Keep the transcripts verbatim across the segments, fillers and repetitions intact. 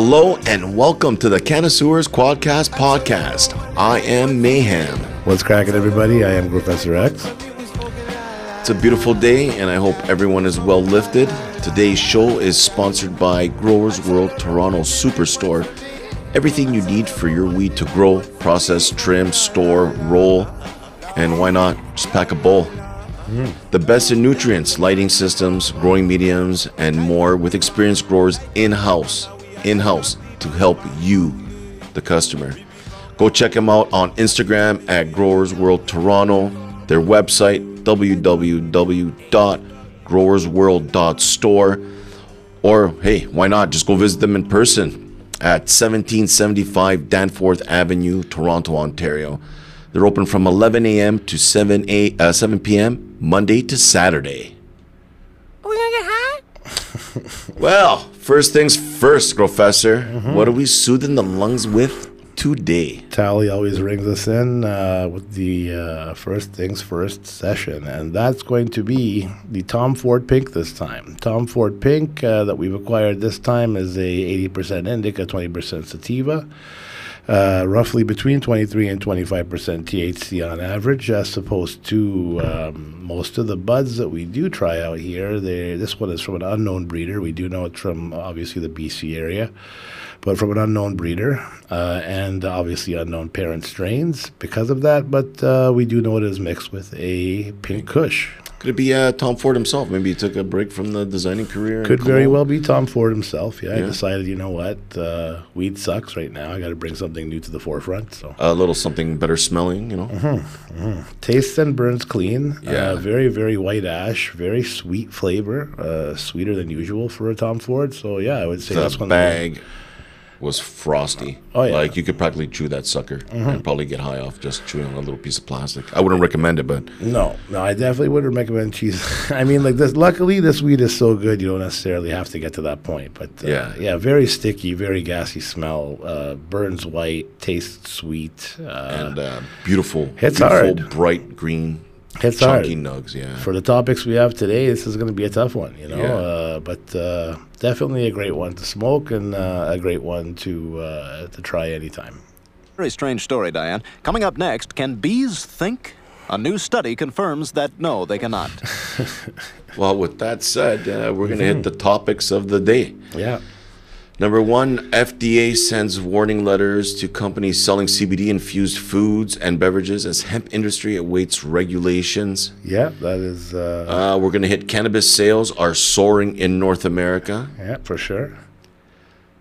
Hello and welcome to the Cannaverse Quadcast podcast. I am Mayhem. What's cracking, everybody? I am Professor X. It's a beautiful day, and I hope everyone is well lifted. Today's show is sponsored by Growers World Toronto Superstore. Everything you need for your weed to grow, process, trim, store, roll, and why not just pack a bowl. Mm. The best in nutrients, lighting systems, growing mediums, and more with experienced growers in-house. in-house to help you, the customer. Go check them out on Instagram at Growers World Toronto, their website w w w dot growers world dot store, or hey, why not just go visit them in person at seventeen seventy-five Danforth Avenue, Toronto, Ontario. They're open from eleven a m to seven p m Monday to Saturday. Are we gonna get high? Well, first things first, Professor. Mm-hmm. What are we soothing the lungs with today? Tally always rings us in uh, with the uh, first things first session, and that's going to be the Tom Ford Pink this time. Tom Ford Pink uh, that we've acquired this time is a eighty percent Indica, twenty percent Sativa. Uh, roughly between twenty-three and twenty-five percent T H C on average, as opposed to um, most of the buds that we do try out here. They, this one is from an unknown breeder. We do know it's from, obviously, the B C area, but from an unknown breeder uh, and obviously unknown parent strains because of that. But uh, we do know it is mixed with a pink kush. Could it be uh, Tom Ford himself? Maybe he took a break from the designing career. Could very well be Tom Ford himself. Yeah, yeah. I decided, you know what, uh, weed sucks right now. I got to bring something new to the forefront. So a little something better smelling, you know. Mm-hmm. Mm-hmm. Tastes and burns clean. Yeah. Uh, very, very white ash. Very sweet flavor. Uh, sweeter than usual for a Tom Ford. So yeah, I would say the that's one. Bag. Of was frosty. Oh, yeah. Like, you could practically chew that sucker mm-hmm. and probably get high off just chewing on a little piece of plastic. I wouldn't recommend it, but... No, no, I definitely wouldn't recommend cheese. I mean, like, this. Luckily, this weed is so good, you don't necessarily have to get to that point. But, uh, yeah. yeah, very sticky, very gassy smell. Uh, burns white, tastes sweet. Uh, and uh, beautiful, hits beautiful, hard. Bright green. It's chunky hard. Nugs, yeah. For the topics we have today, this is going to be a tough one, you know. Yeah. Uh, but uh, definitely a great one to smoke and uh, a great one to uh, to try anytime. Very strange story, Diane. Coming up next, can bees think? A new study confirms that no, they cannot. Well, with that said, uh, we're going to mm-hmm. hit the topics of the day. Yeah. Number one, F D A sends warning letters to companies selling C B D-infused foods and beverages as hemp industry awaits regulations. Yeah, that is... Uh, uh, we're going to hit cannabis sales are soaring in North America. Yeah, for sure.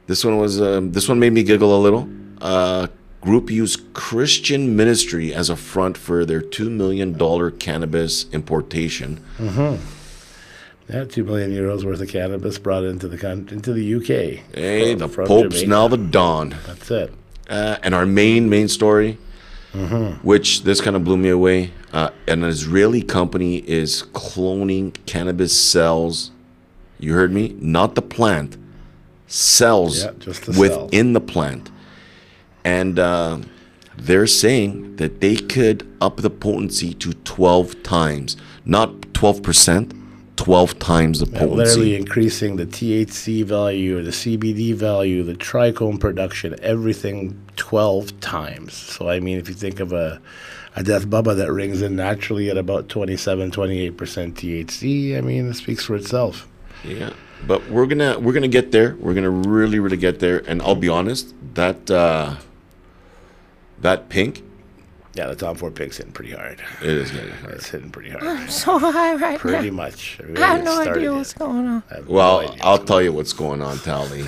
This one was. Uh, this one made me giggle a little. Uh, group used Christian ministry as a front for their two million dollars cannabis importation. Mm-hmm. Yeah, two million euros worth of cannabis brought into the con- into the U K. Hey, from, the from Pope's Jamaica. Now the Don. That's it. Uh, and our main main story, mm-hmm. which this kind of blew me away. Uh, an Israeli company is cloning cannabis cells. You heard me, not the plant, cells yeah, just the within cell. The plant, and uh, they're saying that they could up the potency to twelve times, not twelve percent. twelve times the potency. And literally increasing the T H C value, the C B D value, the trichome production, everything twelve times. So, I mean, if you think of a, a Death Bubba that rings in naturally at about twenty-seven, twenty-eight percent T H C, I mean, it speaks for itself. Yeah, but we're going to we're gonna get there. We're going to really, really get there. And I'll be honest, that uh, that pink, yeah, the Tom Ford Pink's hitting pretty hard. It is getting hard. It's hitting pretty hard. I'm so high right pretty now. Pretty much. I, mean, I have no idea what's yet. Going on. Well, no I'll tell you what's going on, Tally.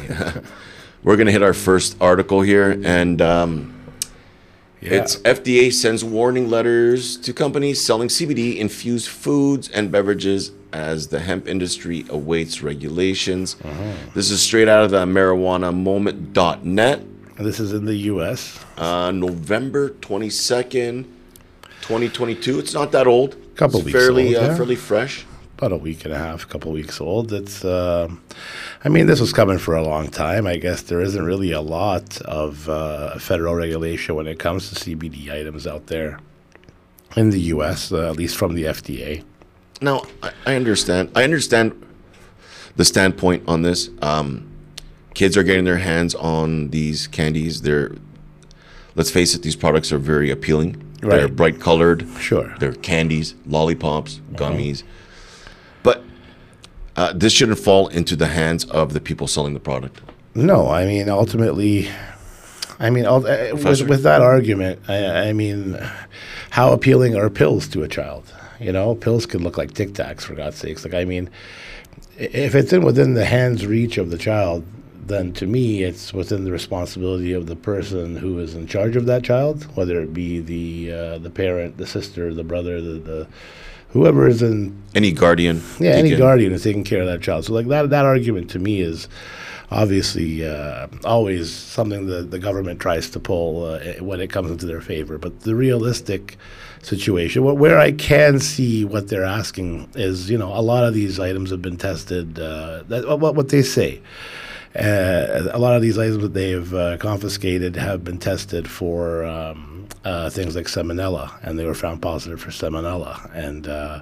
We're going to hit our first article here. And um, yeah. It's F D A sends warning letters to companies selling C B D-infused foods and beverages as the hemp industry awaits regulations. Uh-huh. This is straight out of the marijuana moment dot net. This is in the U S Uh, November twenty-second, twenty twenty-two. It's not that old. Couple it's weeks fairly, old. Uh, yeah. Fairly fresh. About a week and a half, a couple weeks old. It's, uh, I mean, this was coming for a long time. I guess there isn't really a lot of uh, federal regulation when it comes to C B D items out there in the U S, uh, at least from the F D A. Now, I, I understand. I understand the standpoint on this. Um, kids are getting their hands on these candies. They're, let's face it, these products are very appealing. Right. They're bright colored. Sure. They're candies, lollipops, gummies. Mm-hmm. But uh, this shouldn't fall into the hands of the people selling the product. No, I mean, ultimately, I mean, all, uh, with, with that argument, I, I mean, how appealing are pills to a child? You know, pills can look like Tic Tacs, for God's sakes. Like, I mean, if it's in within the hands reach of the child, then to me, it's within the responsibility of the person who is in charge of that child, whether it be the uh, the parent, the sister, the brother, the, the whoever is in any guardian. Yeah, any guardian is taking care of that child. So, like that, that argument to me is obviously uh, always something that the government tries to pull uh, when it comes into their favor. But the realistic situation, what, where I can see what they're asking is, you know, a lot of these items have been tested. Uh, that, what what they say. Uh, a lot of these items that they've uh, confiscated have been tested for um, uh, things like salmonella, and they were found positive for salmonella and uh,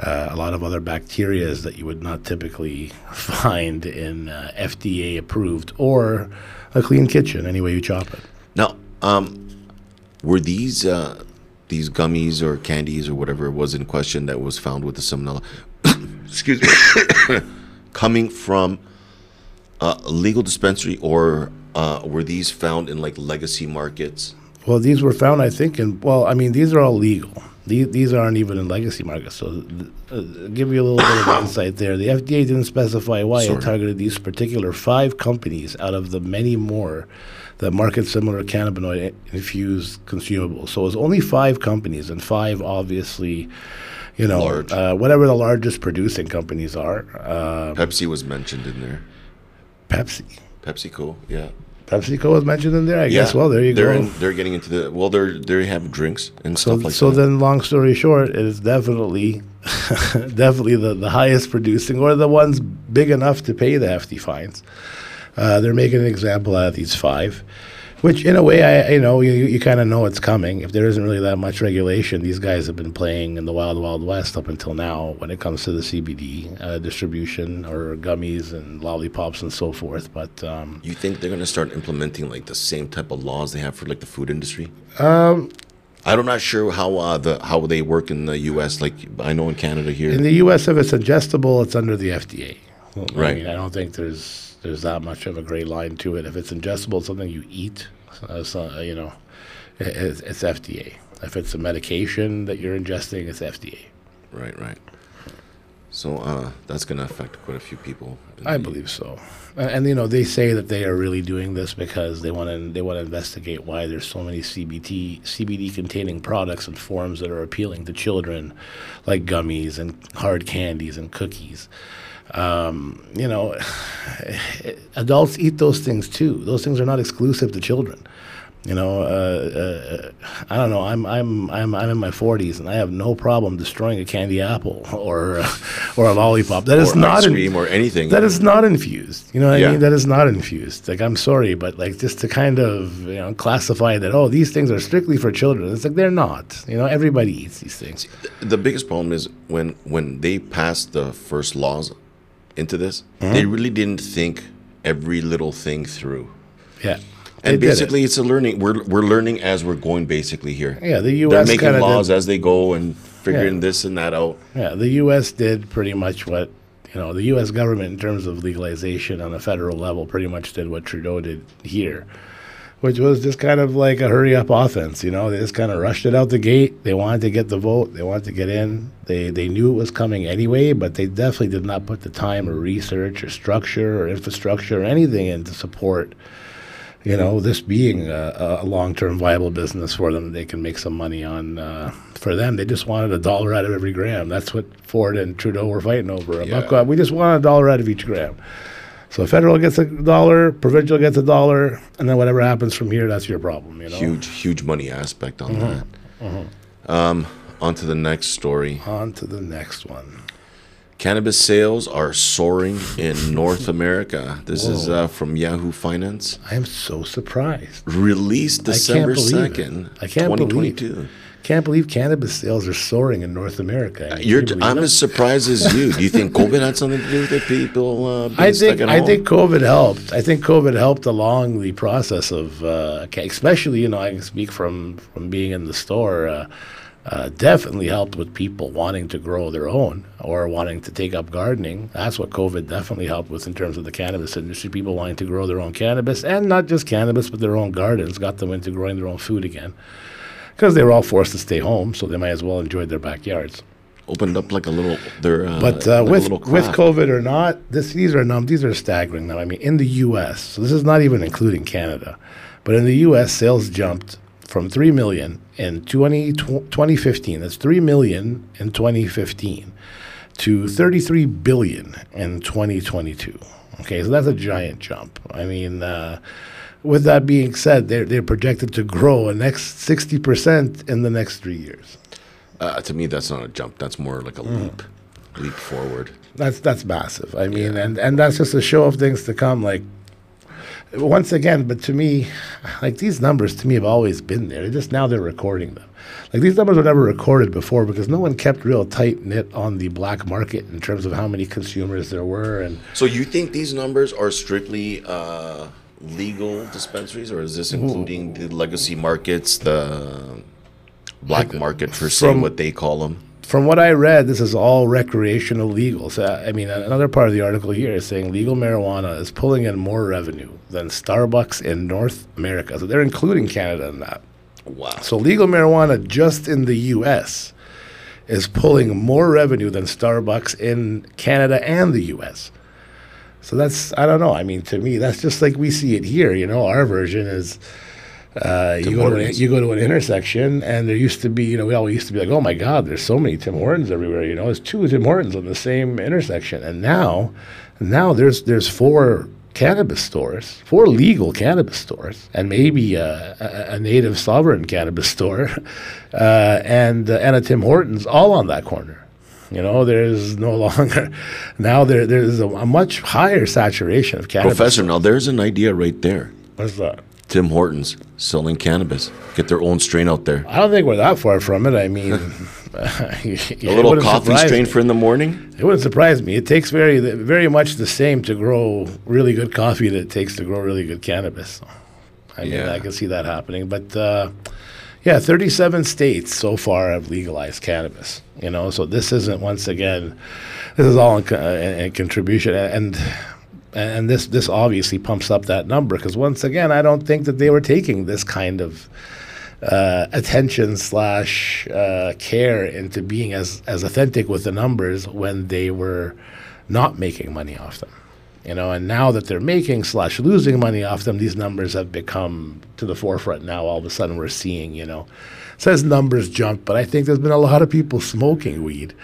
uh, a lot of other bacteria that you would not typically find in uh, F D A approved or a clean kitchen, any way you chop it. Now, um, were these uh, these gummies or candies or whatever it was in question that was found with the salmonella, excuse me, coming from Uh, a legal dispensary, or uh, were these found in like legacy markets? Well, these were found, I think, in, well, I mean, these are all legal. These, these aren't even in legacy markets. So th- uh, give you a little bit of insight there. The F D A didn't specify why Sorry. it targeted these particular five companies out of the many more that market similar cannabinoid-infused consumables. So it was only five companies, and five obviously... You know, uh, whatever the largest producing companies are. Um, Pepsi was mentioned in there. Pepsi. PepsiCo, yeah. PepsiCo was mentioned in there, I yeah. guess. Well, there you they're go. In, they're getting into the, well, they're, they have drinks and so, stuff like so that. So then, long story short, it is definitely definitely the, the highest producing, or the ones big enough to pay the hefty fines. Uh, they're making an example out of these five, which in a way, I you know, you, you kind of know it's coming. If there isn't really that much regulation, these guys have been playing in the wild, wild west up until now when it comes to the C B D uh, distribution or gummies and lollipops and so forth. But um, you think they're going to start implementing like the same type of laws they have for like the food industry? Um, I'm not sure how uh, the how they work in the U S. Like I know in Canada here. In the U S, if it's ingestible, it's under the F D A. Well, right. I mean, I don't think there's. There's not much of a gray line to it. If it's ingestible, it's something you eat. Uh, so, uh, you know, it, it's, it's F D A. If it's a medication that you're ingesting, it's F D A. Right, right. So uh, that's going to affect quite a few people. I believe so. And, and you know, they say that they are really doing this because they want to they want to investigate why there's so many C B D containing products and forms that are appealing to children, like gummies and hard candies and cookies. Um, you know, adults eat those things too. Those things are not exclusive to children. You know, uh, uh, I don't know. I'm I'm I'm I'm in my forties, and I have no problem destroying a candy apple or uh, or a lollipop. That or is not ice cream in, or anything. That is not infused. You know what yeah. I mean? That is not infused. Like I'm sorry, but like just to kind of you know classify that. Oh, these things are strictly for children. It's like they're not. You know, everybody eats these things. The biggest problem is when when they passed the first laws into this, mm-hmm. they really didn't think every little thing through. Yeah. And they basically, it. it's a learning. We're we're learning as we're going. Basically, here. Yeah, the U S they're making laws did, as they go and figuring yeah. this and that out. Yeah, the U S did pretty much what you know. The U S government, in terms of legalization on a federal level, pretty much did what Trudeau did here, which was just kind of like a hurry-up offense. You know, they just kind of rushed it out the gate. They wanted to get the vote. They wanted to get in. They they knew it was coming anyway, but they definitely did not put the time or research or structure or infrastructure or anything in to support. You know, this being a, a long-term viable business for them, they can make some money on. Uh, for them, they just wanted a dollar out of every gram. That's what Ford and Trudeau were fighting over. Yeah. Buck, we just want a dollar out of each gram. So federal gets a dollar, provincial gets a dollar, and then whatever happens from here, that's your problem. You know, huge, huge money aspect on mm-hmm. that. Mm-hmm. Um, on to the next story. On to the next one. Cannabis sales are soaring in North America. This Whoa. is uh, from Yahoo Finance. I am so surprised. Released December second, twenty twenty-two. Can't believe cannabis sales are soaring in North America. I mean, You're, I'm them. as surprised as you. Do you think COVID had something to do with it? People uh, being I think, stuck at I home? think COVID helped. I think COVID helped along the process of, uh, especially, you know, I can speak from, from being in the store, uh, uh, definitely helped with people wanting to grow their own or wanting to take up gardening. That's what COVID definitely helped with in terms of the cannabis industry, people wanting to grow their own cannabis, and not just cannabis, but their own gardens, got them into growing their own food again. Because they were all forced to stay home, so they might as well enjoy their backyards. Opened up like a little, their uh, but uh, like with with COVID or not, this, these are num these are staggering. Now, I mean, in the U S, so this is not even including Canada, but in the U S, sales jumped from three million in twenty fifteen. That's three million in twenty fifteen to thirty-three billion in twenty twenty-two. Okay, so that's a giant jump. I mean. Uh, With that being said, they're, they're projected to grow a next sixty percent in the next three years. Uh, to me, that's not a jump. That's more like a mm. leap, leap forward. That's that's massive. I mean, yeah. and, and that's just a show of things to come. Like, once again, but to me, like these numbers to me have always been there. Just now they're recording them. Like these numbers were never recorded before because no one kept real tight knit on the black market in terms of how many consumers there were. And so you think these numbers are strictly... Uh legal dispensaries, or is this including Ooh. the legacy markets, the black market for saying what they call them? From what I read, this is all recreational legal. So, I mean, another part of the article here is saying legal marijuana is pulling in more revenue than Starbucks in North America. So they're including Canada in that. Wow. So legal marijuana just in the U S is pulling more revenue than Starbucks in Canada and the U S. So that's, I don't know. I mean, to me, that's just like we see it here. You know, our version is uh, you go to an, you go to an intersection, and there used to be, you know, we always used to be like, oh my God, there's so many Tim Hortons everywhere. You know, there's two Tim Hortons on the same intersection, and now, now there's there's four cannabis stores, four legal cannabis stores, and maybe uh, a, a native sovereign cannabis store, uh, and uh, and a Tim Hortons all on that corner. You know, there's no longer, now there there's a, a much higher saturation of cannabis. Professor, now there's an idea right there. What's that? Tim Hortons selling cannabis. Get their own strain out there. I don't think we're that far from it. I mean, you, a little coffee strain me. for in the morning? It wouldn't surprise me. It takes very, very much the same to grow really good coffee that it takes to grow really good cannabis. I mean, yeah. I can see that happening. But, uh, yeah, thirty-seven states so far have legalized cannabis. You know, so this isn't, once again, this is all in, in, in contribution, and and this this obviously pumps up that number because once again, I don't think that they were taking this kind of uh, attention slash uh, care into being as as authentic with the numbers when they were not making money off them. You know, and now that they're making slash losing money off them, these numbers have become to the forefront now. All of a sudden we're seeing, you know, it says numbers jump, but I think there's been a lot of people smoking weed.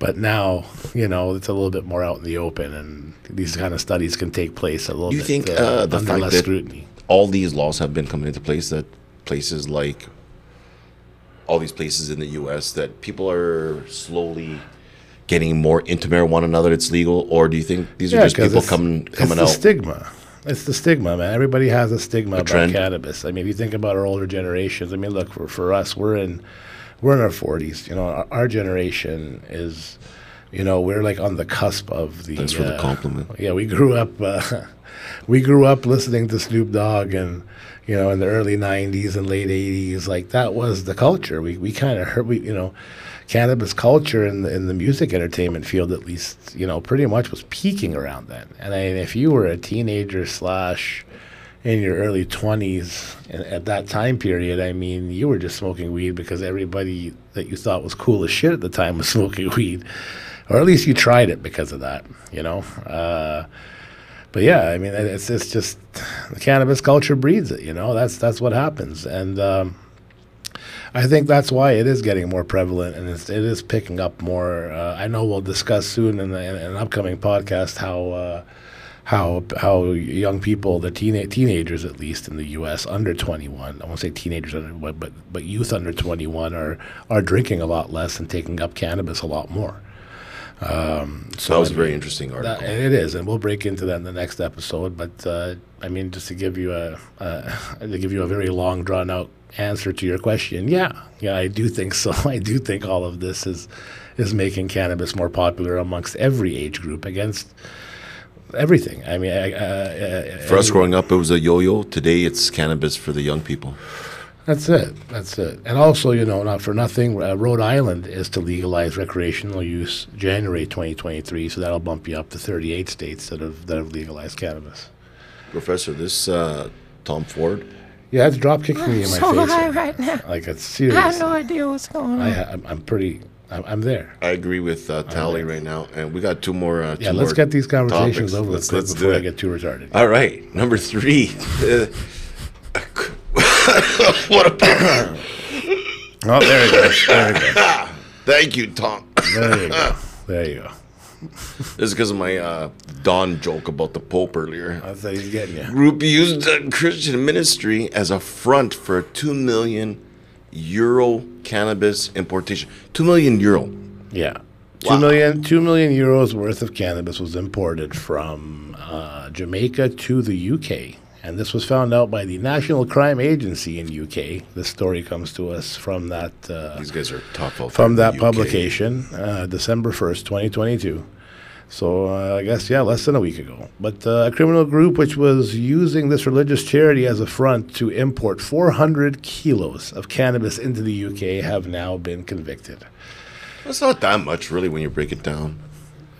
But now, you know, it's a little bit more out in the open, and these kind of studies can take place a little you bit think, uh, uh, the under fact less that scrutiny. All these laws have been coming into place that places like all these places in the U S that people are slowly getting more into marijuana now that it's legal, or do you think these yeah, are just people coming coming out? It's the stigma. It's the stigma, man. Everybody has a stigma a about trend. cannabis. I mean, if you think about our older generations, I mean, look, for, for us, we're in we're in our forties. You know, our, our generation is, you know, we're like on the cusp of the. Thanks for uh, the compliment. Yeah, we grew up. Uh, we grew up listening to Snoop Dogg and. You know, in the early nineties and late eighties, like that was the culture. We we kind of heard, we you know, cannabis culture in the, in the music entertainment field, at least, you know, pretty much was peaking around then. And I, if you were a teenager slash in your early twenties at that time period, I mean, you were just smoking weed because everybody that you thought was cool as shit at the time was smoking weed, or at least you tried it because of that. You know. Uh, But yeah, I mean, it's it's just the cannabis culture breeds it, you know. That's that's what happens, and um, I think that's why it is getting more prevalent, and it's, it is picking up more. Uh, I know we'll discuss soon in, the, in an upcoming podcast how uh, how how young people, the teen teenagers at least in the U S under twenty-one, I won't say teenagers under twenty-one, but but youth under twenty-one are are drinking a lot less and taking up cannabis a lot more. Um, so that was a very interesting article. That, it is, and we'll break into that in the next episode. But uh, I mean, just to give you a uh, to give you a very long, drawn out answer to your question, yeah, yeah, I do think so. I do think all of this is is making cannabis more popular amongst every age group, against everything. I mean, I, uh, uh, for us growing up, it was a yo-yo. Today, it's cannabis for the young people. That's it. That's it. And also, you know, not for nothing, uh, Rhode Island is to legalize recreational use January twenty twenty-three, so that'll bump you up to thirty-eight states that have that have legalized cannabis. Professor, this uh, Tom Ford. Yeah, it's drop kicking me in my so face. High right now. Like, it's serious. I have no idea what's going on. I, I'm, I'm pretty. I'm, I'm there. I agree with uh, Tally right now, and we got two more. Uh, two yeah, let's more get these conversations topics. over let's, let's before I get too retarded. All right, number three. What a oh, there it goes. There it goes. Thank you, Tom. There you go. There you go. This is because of my uh, Don joke about the Pope earlier. I thought he's getting you. Group used the Christian ministry as a front for a two million euro cannabis importation. Two million euro. Yeah. Wow. Two million. Two million euros worth of cannabis was imported from uh, Jamaica to the U K. And this was found out by the National Crime Agency in U K. This story comes to us from that uh, these guys are top of from that publication, uh, December first, twenty twenty-two. So uh, I guess, yeah, less than a week ago. But uh, a criminal group which was using this religious charity as a front to import four hundred kilos of cannabis into the U K have now been convicted. That's not that much, really, when you break it down.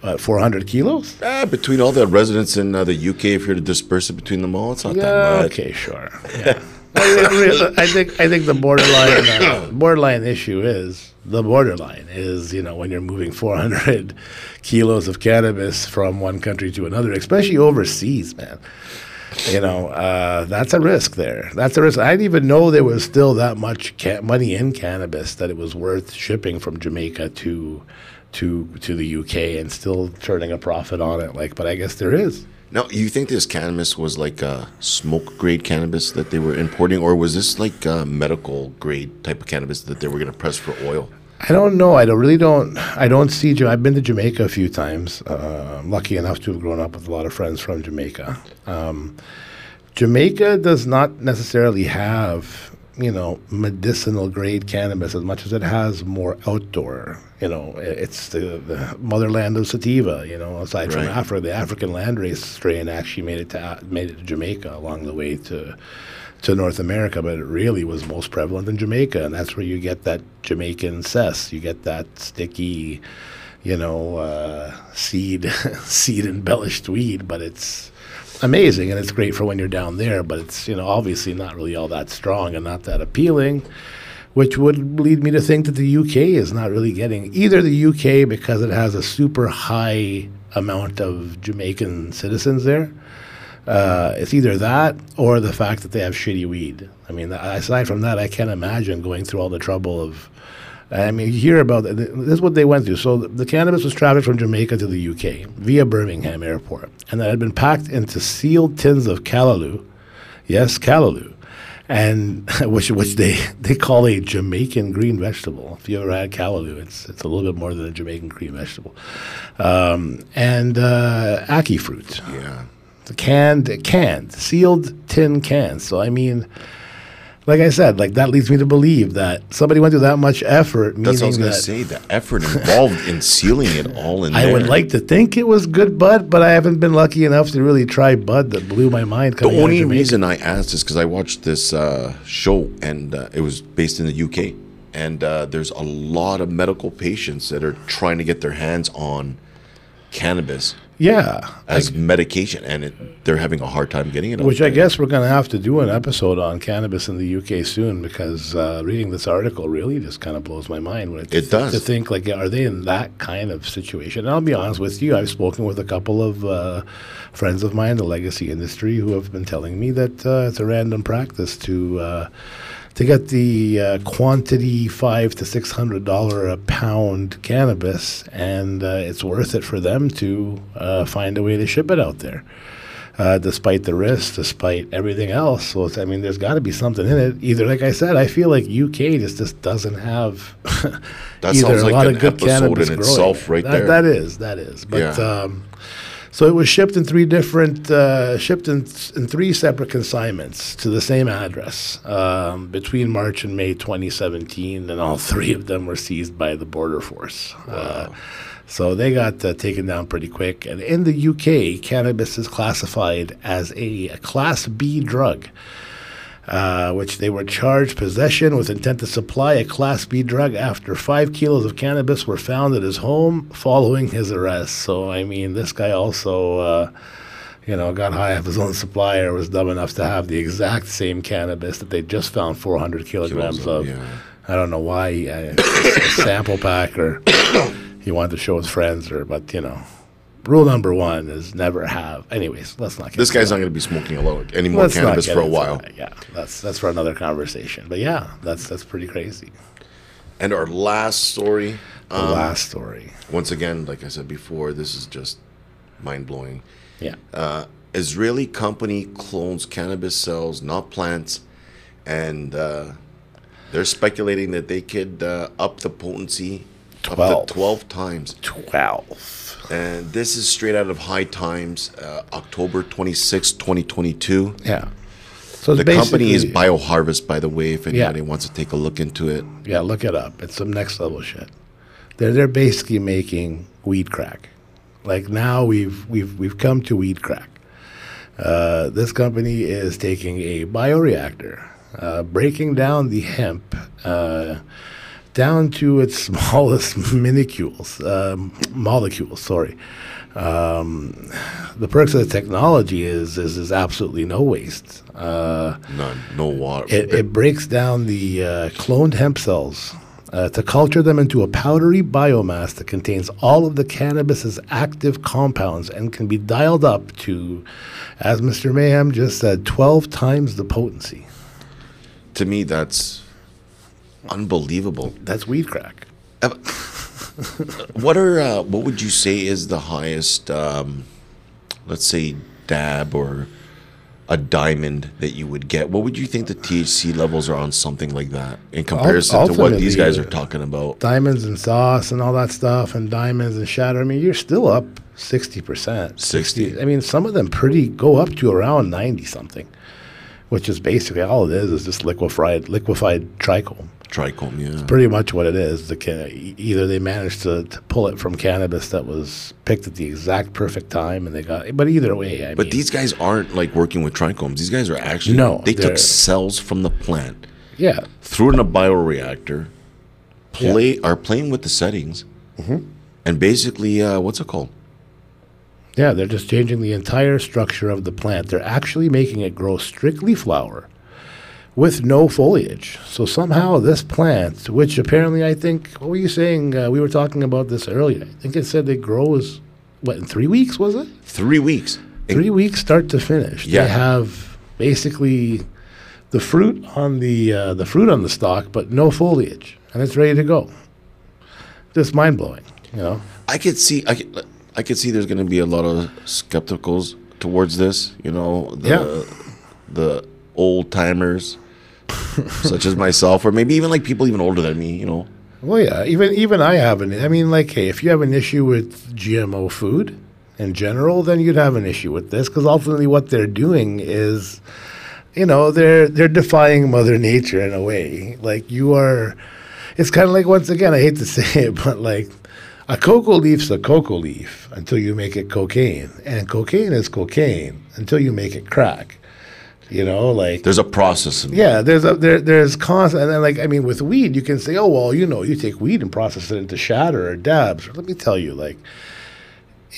Uh, four hundred kilos? Uh, between all the residents in uh, the U K, if you're to disperse it between them all, it's not yeah, that much. Okay, sure. Yeah. I think I think the borderline uh, borderline issue is the borderline is you know when you're moving four hundred kilos of cannabis from one country to another, especially overseas, man. You know, uh, that's a risk there. That's a risk. I didn't even know there was still that much ca- money in cannabis that it was worth shipping from Jamaica to. to to the U K and still turning a profit on it. Like, but I guess there is. Now, you think this cannabis was like uh, smoke-grade cannabis that they were importing, or was this like uh, medical-grade type of cannabis that they were going to press for oil? I don't know. I don't, really don't. I don't see. I've been to Jamaica a few times. Uh, I'm lucky enough to have grown up with a lot of friends from Jamaica. Um, Jamaica does not necessarily have, you know, medicinal grade cannabis as much as it has more outdoor. You know, it's the, the motherland of sativa. You know, aside right. from Africa, the African landrace strain actually made it to made it to Jamaica along the way to to North America, but it really was most prevalent in Jamaica, and that's where you get that Jamaican cess. You get that sticky, you know, uh, seed seed embellished weed, but it's amazing, and it's great for when you're down there, but it's, you know, obviously not really all that strong and not that appealing, which would lead me to think that the U K is not really getting either the U K because it has a super high amount of Jamaican citizens there. Uh, it's either that or the fact that they have shitty weed. I mean, aside from that, I can't imagine going through all the trouble of, I mean, you hear about, the, this is what they went through. So the, the cannabis was trafficked from Jamaica to the U K via Birmingham Airport, and that had been packed into sealed tins of callaloo, yes, callaloo, and which which they, they call a Jamaican green vegetable. If you ever had callaloo, it's it's a little bit more than a Jamaican green vegetable, um, and uh, ackee fruit, yeah, canned canned sealed tin cans. So I mean, like I said, like that leads me to believe that somebody went through that much effort. That's what I was going to say. The effort involved in sealing it all in I there. I would like to think it was good bud, but I haven't been lucky enough to really try bud that blew my mind. The only reason I asked is because I watched this uh, show, and uh, it was based in the U K, and uh, there's a lot of medical patients that are trying to get their hands on cannabis. Yeah, as like, medication, and it, they're having a hard time getting it. Which I guess we're going to have to do an episode on cannabis in the U K soon, because uh, reading this article really just kind of blows my mind. When it, it does. To think, like, are they in that kind of situation? And I'll be honest with you, I've spoken with a couple of uh, friends of mine in the legacy industry who have been telling me that uh, it's a random practice to uh, to get the uh, quantity five to six hundred dollar a pound cannabis, and uh, it's worth it for them to uh, find a way to ship it out there. uh, despite the risk, despite everything else. So, it's, I mean, there's got to be something in it. Either, like I said, I feel like U K just, just doesn't have that either sounds like a lot an of good cannabis in growing. Itself right that, there. That is, that is. But, yeah. um, so it was shipped in three different, uh, shipped in, th- in three separate consignments to the same address um, between March and May twenty seventeen, and all three of them were seized by the border force. Wow. Uh, so they got uh, taken down pretty quick. And in the U K, cannabis is classified as a, a Class B drug, uh, which they were charged possession with intent to supply a Class B drug after five kilos of cannabis were found at his home following his arrest. So, I mean, this guy also, uh, you know, got high off his own supply or was dumb enough to have the exact same cannabis that they just found four hundred kilograms kilos of. Yeah. I don't know why. Uh, sample pack or he wanted to show his friends or, but, you know. Rule number one is never have. Anyways, let's not. Get this guy's that. Not going to be smoking a lot any more let's cannabis for a while. That. Yeah, that's that's for another conversation. But yeah, that's that's pretty crazy. And our last story. The um, last story. Once again, like I said before, this is just mind blowing. Yeah. Uh, Israeli company clones cannabis cells, not plants, and uh, they're speculating that they could uh, up the potency twelve. Up to twelve times. Twelve. And this is straight out of High Times, uh, October twenty-sixth, twenty twenty-two. Yeah. So the company is Bioharvest, by the way, if anybody yeah. wants to take a look into it. Yeah, look it up. It's some next level shit. They're they're basically making weed crack. Like now we've we've we've come to weed crack. Uh, this company is taking a bioreactor, uh, breaking down the hemp. Uh, down to its smallest minicules, uh, molecules, sorry. Um, the perks of the technology is is, is absolutely no waste. Uh, None, no water. It, it breaks down the uh, cloned hemp cells uh, to culture them into a powdery biomass that contains all of the cannabis's active compounds and can be dialed up to, as Mister Mayhem just said, twelve times the potency. To me, that's unbelievable. That's weed crack. What are uh, what would you say is the highest, um, let's say, dab or a diamond that you would get? What would you think the T H C levels are on something like that in comparison Ult- to what these guys are talking about? Diamonds and sauce and all that stuff, and diamonds and shatter. I mean, you're still up sixty percent. sixty. I mean, some of them pretty go up to around ninety something, which is basically all it is is just liquefied liquefied trichome. Trichome, yeah. It's pretty much what it is. The can- either they managed to, to pull it from cannabis that was picked at the exact perfect time, and they got it. But either way, I but mean, these guys aren't like working with trichomes. These guys are actually no. They took cells from the plant, yeah, threw it in a bioreactor, play yeah. are playing with the settings, mm-hmm. and basically, uh, what's it called? Yeah, they're just changing the entire structure of the plant. They're actually making it grow strictly flower, with no foliage. So somehow this plant, which apparently I think, what were you saying? Uh, we were talking about this earlier. I think it said it grows, what, in three weeks, was it? Three weeks. Three in- weeks start to finish. Yeah. They have basically the fruit on the uh, the fruit on the stalk, but no foliage, and it's ready to go. Just mind blowing, you know. I could see. I could, I could see there's going to be a lot of skepticals towards this. You know, the yeah. the old timers. Such as myself, or maybe even like people even older than me, you know. Well, yeah, even even I have an. I mean, like, hey, if you have an issue with G M O food in general, then you'd have an issue with this, because ultimately, what they're doing is, you know, they're they're defying Mother Nature in a way. Like you are, it's kind of like, once again, I hate to say it, but like a cocoa leaf's a cocoa leaf until you make it cocaine, and cocaine is cocaine until you make it crack. You know, like there's a process. In yeah, that. there's a there there's constant, and then like I mean, with weed, you can say, oh well, you know, you take weed and process it into shatter or dabs. Let me tell you, like,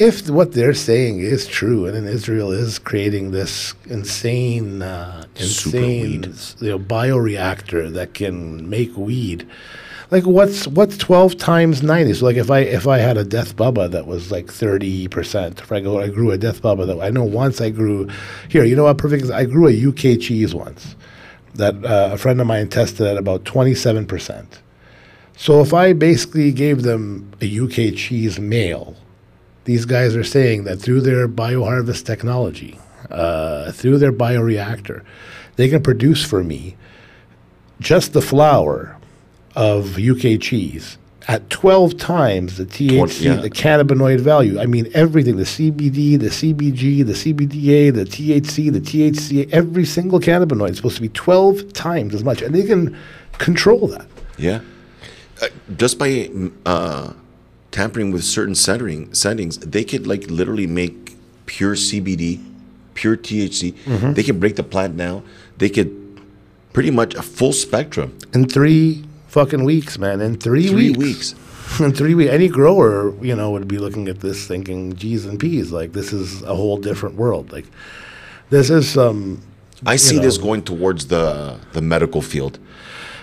if what they're saying is true, and then Israel is creating this insane, uh, insane, you know, bioreactor that can make weed. Like what's what's twelve times ninety? So like if I if I had a Death Bubba that was like thirty percent, if I go I grew a Death Bubba that I know once I grew here. You know what? Perfect. I grew a U K cheese once that uh, a friend of mine tested at about twenty seven percent. So if I basically gave them a U K cheese male, these guys are saying that through their bioharvest technology, uh, through their bioreactor, they can produce for me just the flour of U K cheese at twelve times the T H C, twenty, yeah. the cannabinoid value. I mean, everything, the C B D, the C B G, the C B D A, the T H C, the T H C A, every single cannabinoid is supposed to be twelve times as much, and they can control that. Yeah. Uh, just by uh, tampering with certain setting, settings, they could, like, literally make pure C B D, pure T H C. Mm-hmm. They can break the plant down. They could pretty much a full spectrum. In three fucking weeks, man. In three, three weeks. Three weeks. In three weeks. Any grower, you know, would be looking at this thinking, G's and P's. Like, this is a whole different world. Like, this is some... Um, I see know, this going towards the the medical field.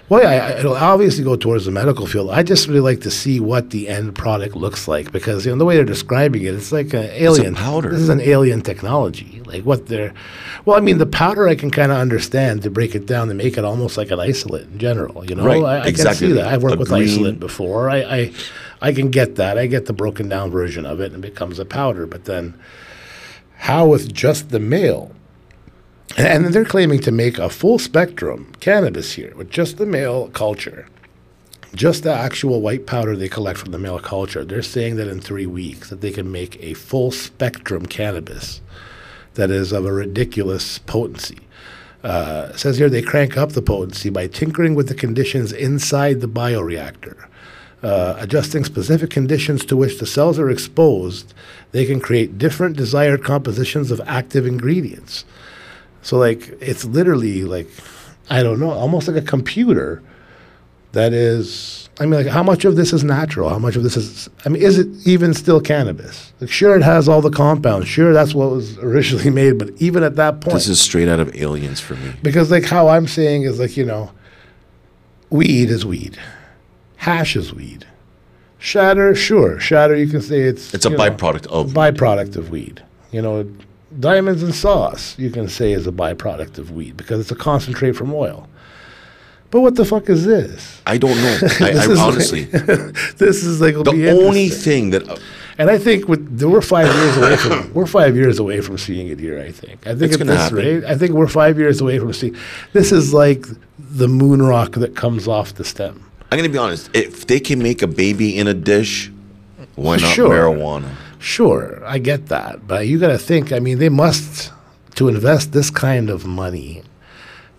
Well, yeah, it'll obviously go towards the medical field. I just really like to see what the end product looks like, because, you know, the way they're describing it, it's like an alien. It's a powder. This is an alien technology. Like, what they're... Well, I mean, the powder I can kind of understand, to break it down and make it almost like an isolate in general, you know? Right, I, I exactly. can see that. I've worked a with green. isolate before. I, I, I can get that. I get the broken down version of it, and it becomes a powder. But then how with just the male? And they're claiming to make a full spectrum cannabis here with just the male culture, just the actual white powder they collect from the male culture. They're saying that in three weeks that they can make a full spectrum cannabis that is of a ridiculous potency. Uh, it says here they crank up the potency by tinkering with the conditions inside the bioreactor. Uh, adjusting specific conditions to which the cells are exposed, they can create different desired compositions of active ingredients. So, like, it's literally, like, I don't know, almost like a computer that is, I mean, like, how much of this is natural? How much of this is, I mean, is it even still cannabis? Like, sure, it has all the compounds. Sure, that's what was originally made. But even at that point. This is straight out of Aliens for me. Because, like, how I'm saying is, like, you know, weed is weed. Hash is weed. Shatter, sure. Shatter, you can say it's. It's a byproduct know, of. Byproduct of weed. You know, diamonds and sauce, you can say, is a byproduct of weed because it's a concentrate from oil. But what the fuck is this? I don't know. I, I honestly, like, this is like the only thing that. Uh, and I think with, we're five years away from we're five years away from seeing it here. I think. I think at this rate, I think we're five years away from seeing. This is like the moon rock that comes off the stem. I'm gonna be honest. If they can make a baby in a dish, why not sure. marijuana? Sure, I get that, but you got to think. I mean, they must to invest this kind of money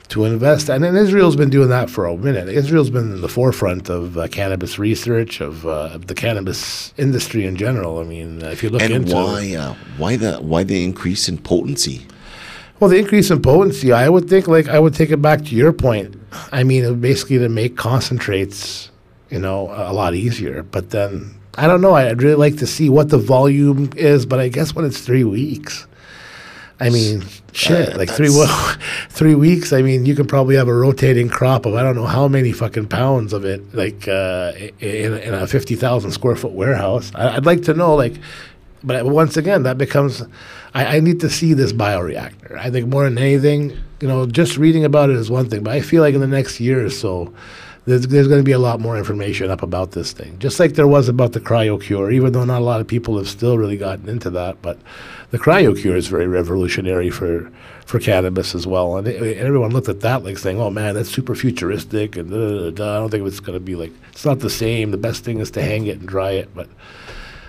to invest, and then Israel's been doing that for a minute. Israel's been in the forefront of uh, cannabis research, of uh, the cannabis industry in general. I mean, uh, if you look and into why, uh, why the why the increase in potency? Well, the increase in potency, I would think. Like, I would take it back to your point. I mean, basically to make concentrates, you know, a lot easier. But then. I don't know. I'd really like to see what the volume is, but I guess when it's three weeks, I mean, shit, uh, like three three weeks. I mean, you can probably have a rotating crop of I don't know how many fucking pounds of it, like uh, in, in a fifty thousand square foot warehouse. I, I'd like to know, like, but once again, that becomes. I, I need to see this bioreactor. I think more than anything, you know, just reading about it is one thing, but I feel like in the next year or so. There's, there's going to be a lot more information up about this thing, just like there was about the cryo cure, even though not a lot of people have still really gotten into that. But the cryo cure is very revolutionary for, for cannabis as well. And, it, and everyone looked at that like saying, oh, man, that's super futuristic. And da, da, da. I don't think it's going to be like – it's not the same. The best thing is to hang it and dry it. But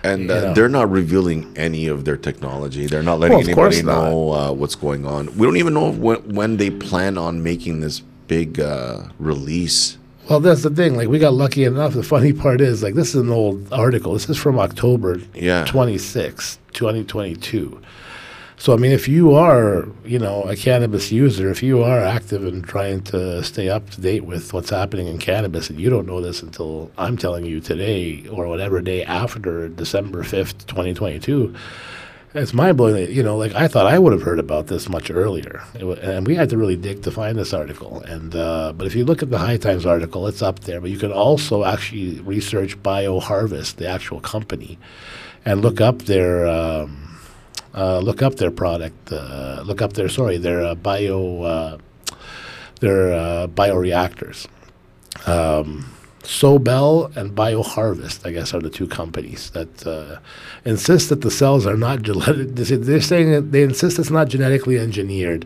And uh, you know. They're not revealing any of their technology. They're not letting well, anybody know uh, what's going on. We don't even know when, when they plan on making this big uh, release. Well, that's the thing. Like, we got lucky enough. The funny part is, like, this is an old article. This is from October yeah. twenty-sixth, twenty twenty-two. So, I mean, if you are, you know, a cannabis user, if you are active in trying to stay up to date with what's happening in cannabis, and you don't know this until I'm telling you today or whatever day after December fifth, twenty twenty-two, it's mind-blowing that, you know, like, I thought I would have heard about this much earlier. It w and we had to really dig to find this article. And uh, but if you look at the High Times article, it's up there. But you can also actually research Bioharvest, the actual company, and look up their um, uh, look up their product, uh, look up their sorry, their uh, bio uh, their uh, bioreactors. Um, Sobel and Bioharvest, I guess, are the two companies that uh, insist that the cells are not genetic. They're saying that they insist it's not genetically engineered,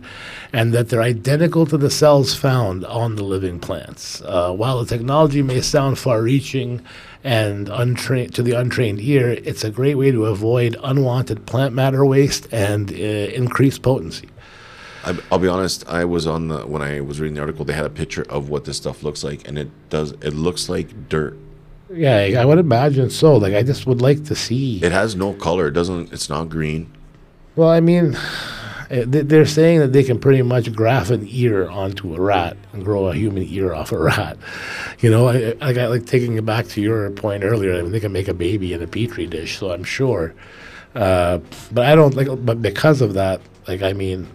and that they're identical to the cells found on the living plants. Uh, while the technology may sound far-reaching and untrained to the untrained ear, it's a great way to avoid unwanted plant matter waste and uh, increase potency. I'll be honest, I was on the, when I was reading the article, they had a picture of what this stuff looks like, and it does, it looks like dirt. Yeah, I would imagine so. Like, I just would like to see. It has no color. It doesn't, it's not green. Well, I mean, they're saying that they can pretty much graft an ear onto a rat and grow a human ear off a rat. You know, I, I got, like, taking it back to your point earlier, I mean, they can make a baby in a petri dish, so I'm sure. Uh, but I don't, like, but because of that, like, I mean,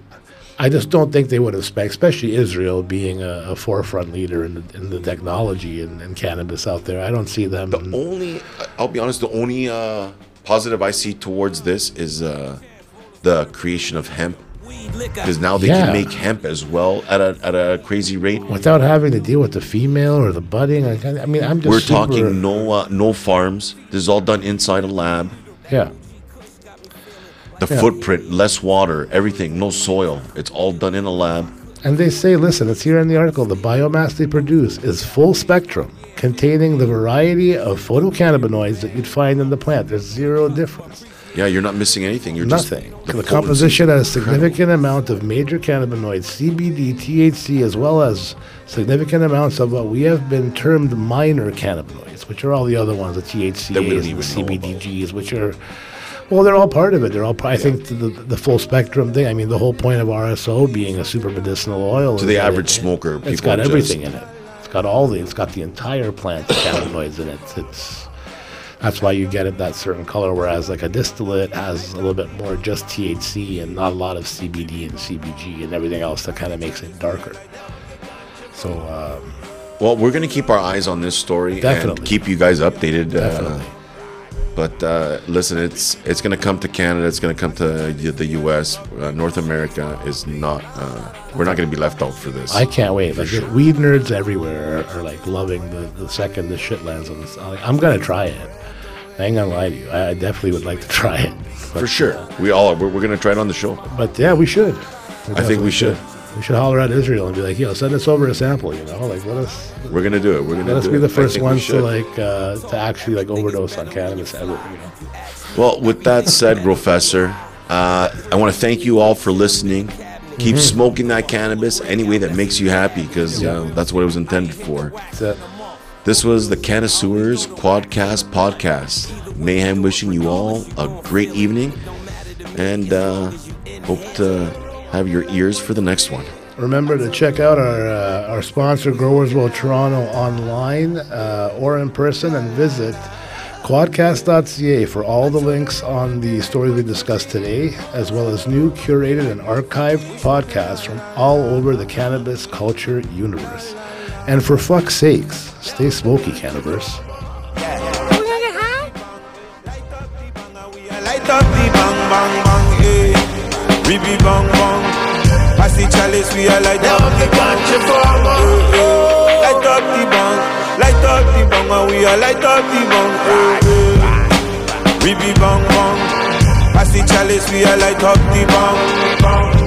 I just don't think they would have spent, especially Israel being a, a forefront leader in the, in the technology and, and cannabis out there. I don't see them. The only, I'll be honest, the only uh, positive I see towards this is uh, the creation of hemp, because now they yeah. can make hemp as well at a at a crazy rate without having to deal with the female or the budding. I mean, I'm just we're super talking no uh, no farms. This is all done inside a lab. Yeah. The yeah. footprint, less water, everything, no soil. It's all done in a lab. And they say, listen, it's here in the article, the biomass they produce is full spectrum, containing the variety of photocannabinoids that you'd find in the plant. There's zero difference. Yeah, you're not missing anything. You're Nothing. Just, the, the composition has a significant amount of major cannabinoids, C B D, T H C, as well as significant amounts of what we have been termed minor cannabinoids, which are all the other ones, the T H C, the C B D Gs, which are... Well, they're all part of it. They're all. I think the, the full spectrum thing. I mean, the whole point of R S O being a super medicinal oil. To the average it, smoker, it's people got everything in it. It's got all the. It's got the entire plant cannabinoids in it. It's. That's why you get it that certain color. Whereas, like a distillate has a little bit more just T H C and not a lot of C B D and C B G and everything else that kind of makes it darker. So. Um, well, we're gonna keep our eyes on this story definitely. And keep you guys updated. Definitely. Uh, But uh, listen, it's it's going to come to Canada. It's going to come to the U S Uh, North America is not. Uh, we're not going to be left out for this. I can't wait. Like sure. Weed nerds everywhere are, are like loving the, the second the shit lands on this. I'm going to try it. I ain't going to lie to you. I, I definitely would like to try it. But, for sure, uh, we all are. We're, we're going to try it on the show. But yeah, we should. We I think we should. should. We should holler at Israel and be like, "Yo, send us over a sample." You know, like let us. We're gonna do it. We're gonna. Let's be the first ones to like uh, to actually like overdose on cannabis ever. You know? Well, with that said, Professor, uh, I want to thank you all for listening. Keep mm-hmm. smoking that cannabis any way that makes you happy, because yeah. uh, that's what it was intended for. That's it. This was the Cannaverse Quadcast podcast. Mayhem wishing you all a great evening, and uh, hope to have your ears for the next one. Remember to check out our uh, our sponsor, Growers World Toronto, online uh, or in person, and visit quadcast dot c a for all the links on the stories we discussed today, as well as new curated and archived podcasts from all over the cannabis culture universe. And for fuck's sakes, stay smoky, Cannaverse. Pass the chalice, we are light up the country forward. Light up the bong, light up the bong, and we are light up the bong. We be bong bong. Pass the chalice, we are light up the bong.